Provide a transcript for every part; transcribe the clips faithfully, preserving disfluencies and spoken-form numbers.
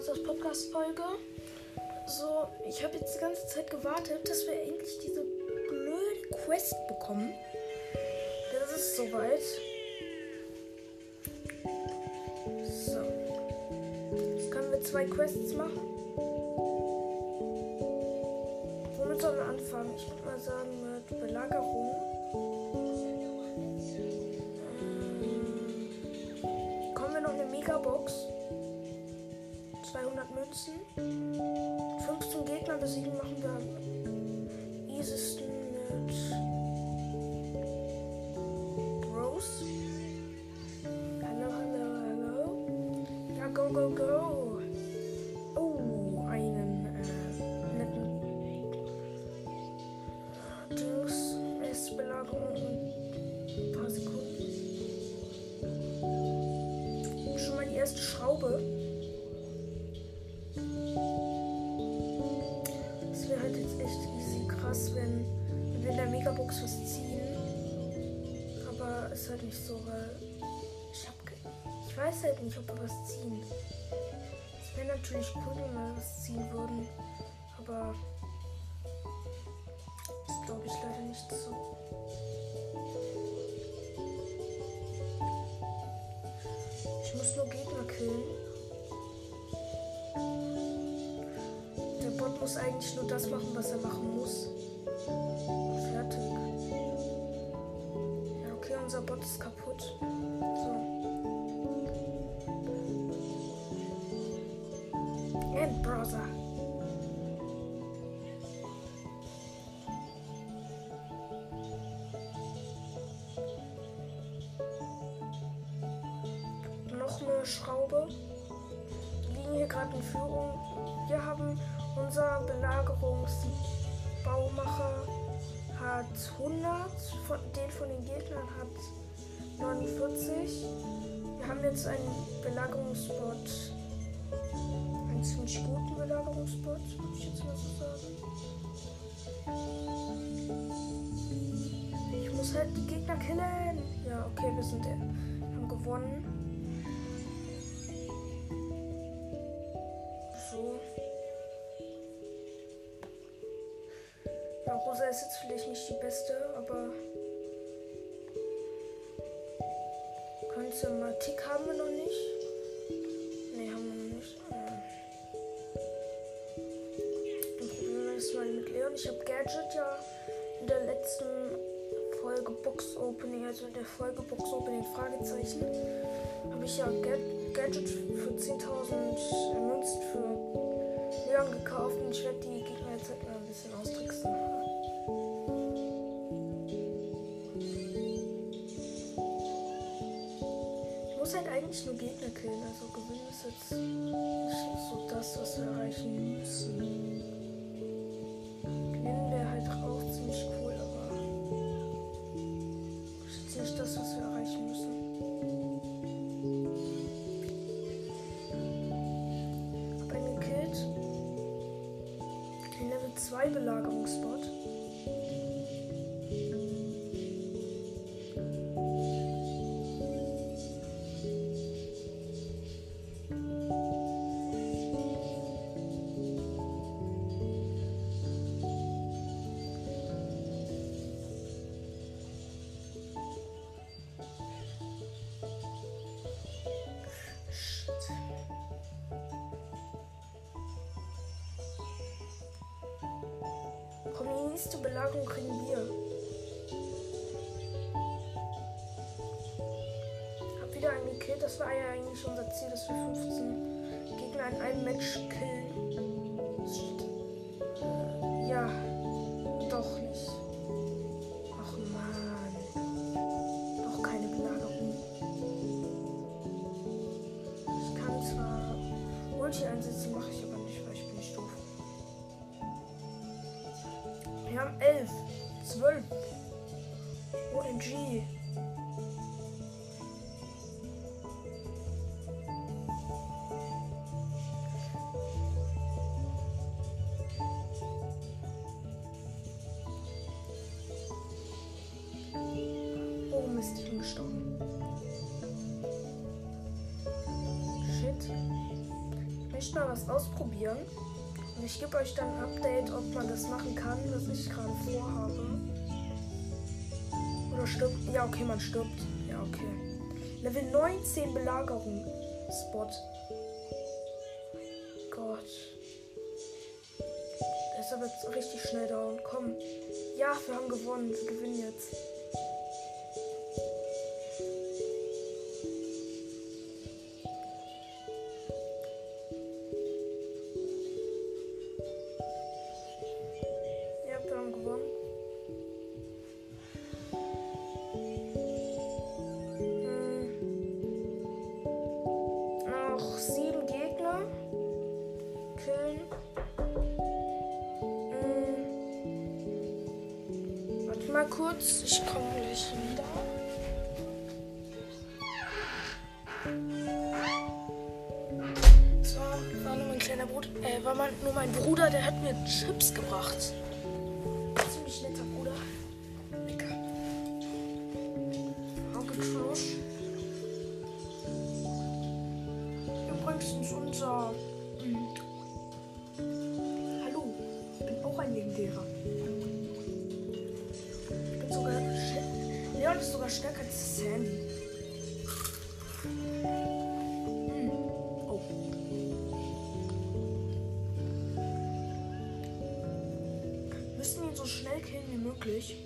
Brawlstars Podcast-Folge. So, ich habe jetzt die ganze Zeit gewartet, dass wir endlich diese blöde Quest bekommen. Das ist soweit. So. Jetzt können wir zwei Quests machen. Womit sollen wir anfangen? Ich würde mal sagen, mit Belagerung. Ähm, kommen wir noch eine Megabox. zweihundert Münzen. fünfzehn Gegner besiegen machen wir am easiesten mit Bros. Hello, hello, hello. Ja, go, go, go. Oh, einen äh, netten Dings. Erste Belagerung in ein paar Sekunden. Schon mal die erste Schraube. Wenn wir in der Megabox was ziehen, aber es ist halt nicht so, weil ich hab ich weiß halt nicht, ob wir was ziehen. Es wäre natürlich cool, wenn wir was ziehen würden, aber das glaube ich leider nicht so. Ich muss nur Gegner killen. Der Bot muss eigentlich nur das machen, was er machen muss. Fertig. Ja, okay, unser Bot ist kaputt. So. Endbrowser. Noch eine Schraube. Wir liegen hier gerade in Führung. Wir haben unser Belagerungsbaumacher hat hundert, von, den von den Gegnern hat neunundvierzig. Wir haben jetzt einen Belagerungsbot, einen ziemlich guten Belagerungsbot, würde ich jetzt mal so sagen. Ich muss halt die Gegner killen. Ja, okay, wir sind, haben gewonnen. So. Rosa ist jetzt vielleicht nicht die beste, aber könnte mal Tick haben wir noch nicht. Ne, haben wir noch nicht. Dann probieren wir das mal mit Leon. Ich habe Gadget ja in der letzten Folge Box Opening, also in der Folge Box Opening Fragezeichen, habe ich ja Gad- Gadget für zehntausend Münzen für Leon gekauft und ich werde die Gegner jetzt halt mal ein bisschen austricksen. Halt eigentlich nur Gegner killen, also gewinnen ist jetzt nicht so das, was wir erreichen müssen. Gewinnen wäre halt auch ziemlich cool, aber ist jetzt nicht das, was wir erreichen müssen. Hab einen gekillt. Ein Level zwei Belagerungsbot. Nächste Belagerung kriegen wir. Hab wieder einen gekillt. Das war ja eigentlich unser Ziel, dass wir fünfzehn Gegner in einem Match killen. Ja, doch nicht. Ach man. Doch keine Belagerung. Ich kann zwar Ulti einsetzen, mache ich aber nicht, weil ich bin nicht doof. Wir haben elf, zwölf, O M G. Oh Mist, ich bin gestorben. Shit. Ich bin echt mal was ausprobieren. Und ich gebe euch dann ein Update, ob man das machen kann, was ich gerade vorhabe. Oder stirbt. Ja, okay, man stirbt. Ja, okay. Level neunzehn Belagerung. Spot. Gott. Der ist aber jetzt richtig schnell down. Komm. Ja, wir haben gewonnen. Wir gewinnen jetzt. Mal kurz, ich komme gleich wieder. So, war nur mein kleiner Bruder, äh, war mein, nur mein Bruder, der hat mir Chips gebracht. Ziemlich netter Bruder. Lecker. Auge Trash. Übrigens unser. Mhm. Hallo, ich bin auch ein Legendärer. Leon ist sogar stärker als Sandy. Hm. Oh. Müssen ihn so schnell killen wie möglich.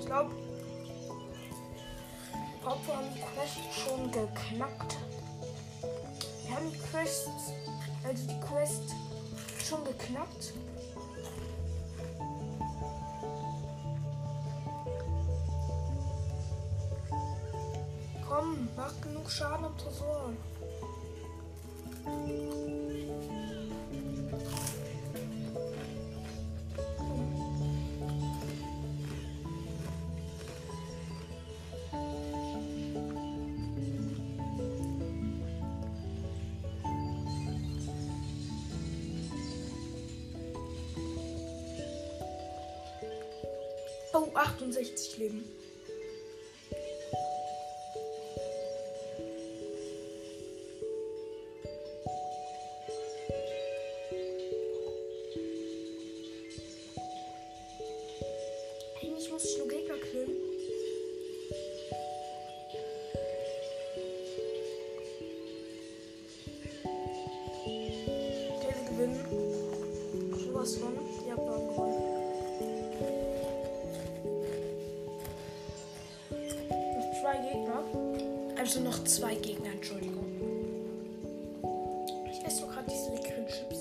Ich glaube, wir haben die Quest schon geknackt. Wir haben die Quest, also die Quest schon geknackt. Komm, mach genug Schaden und Tresor. Oh, achtundsechzig Leben. Eigentlich muss ich nur Gegner killen. Der will gewinnen. So was von. Ja, wir haben gewonnen. Gegner. Also noch zwei Gegner, Entschuldigung. Ich esse doch gerade diese leckeren Chips.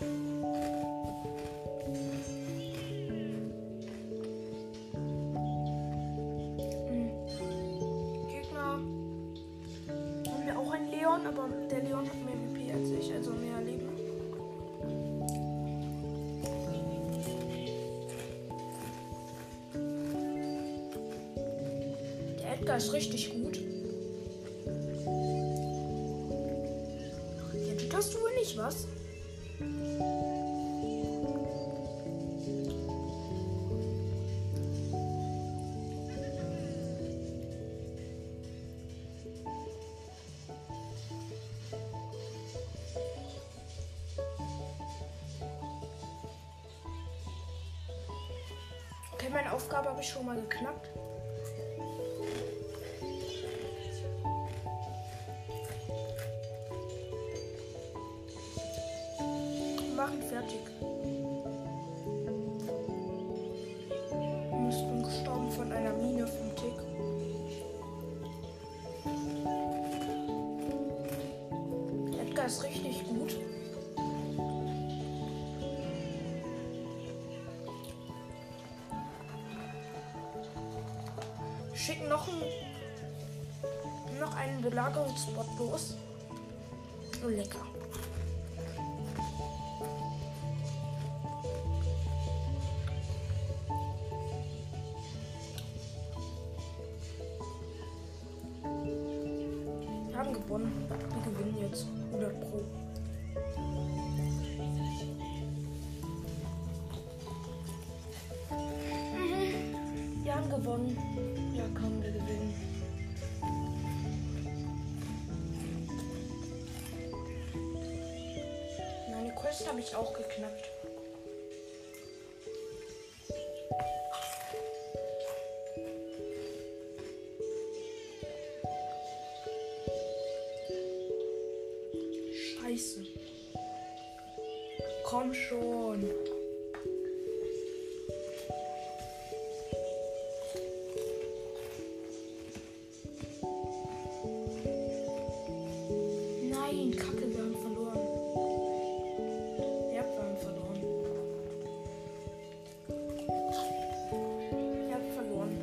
Mhm. Gegner. Haben wir auch einen Leon, aber der Leon hat mehr M V P als ich, also mehr Leben. Edgar ist richtig gut. Ja, du hast du wohl nicht was? Okay, meine Aufgabe habe ich schon mal geknackt. Machen fertig. Du bist gestorben von einer Mine vom Tick. Edgar ist richtig gut. Belagerungsspot los. Lecker. Wir haben gewonnen. Wir gewinnen jetzt hundert Pro. Mhm. Wir haben gewonnen. Ja, komm, wir gewinnen. Meine Quest habe ich auch geknackt. Scheiße. Komm schon. Nein, Kacke, wir haben verloren. Ja, wir haben verloren. Ich hab verloren.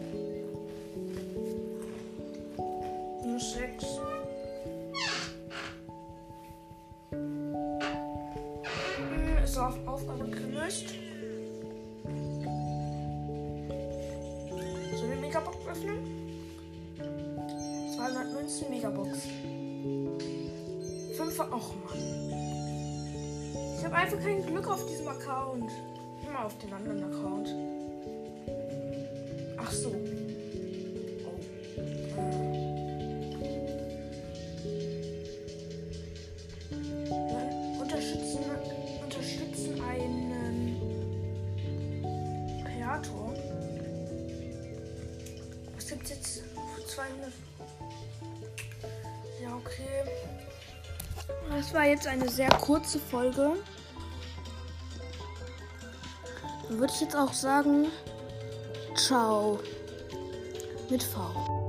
Nur sechs. Ist auf Aufgabe gelöst. Sollen wir Megabox öffnen? zweihundertneunzehn Megabox. fünf. Och Mann. Ich habe einfach kein Glück auf diesem Account. Immer auf den anderen Account. Ach so. Was gibt es jetzt für zweihundert? Ja, okay. Das war jetzt eine sehr kurze Folge. Würde ich jetzt auch sagen, ciao mit V.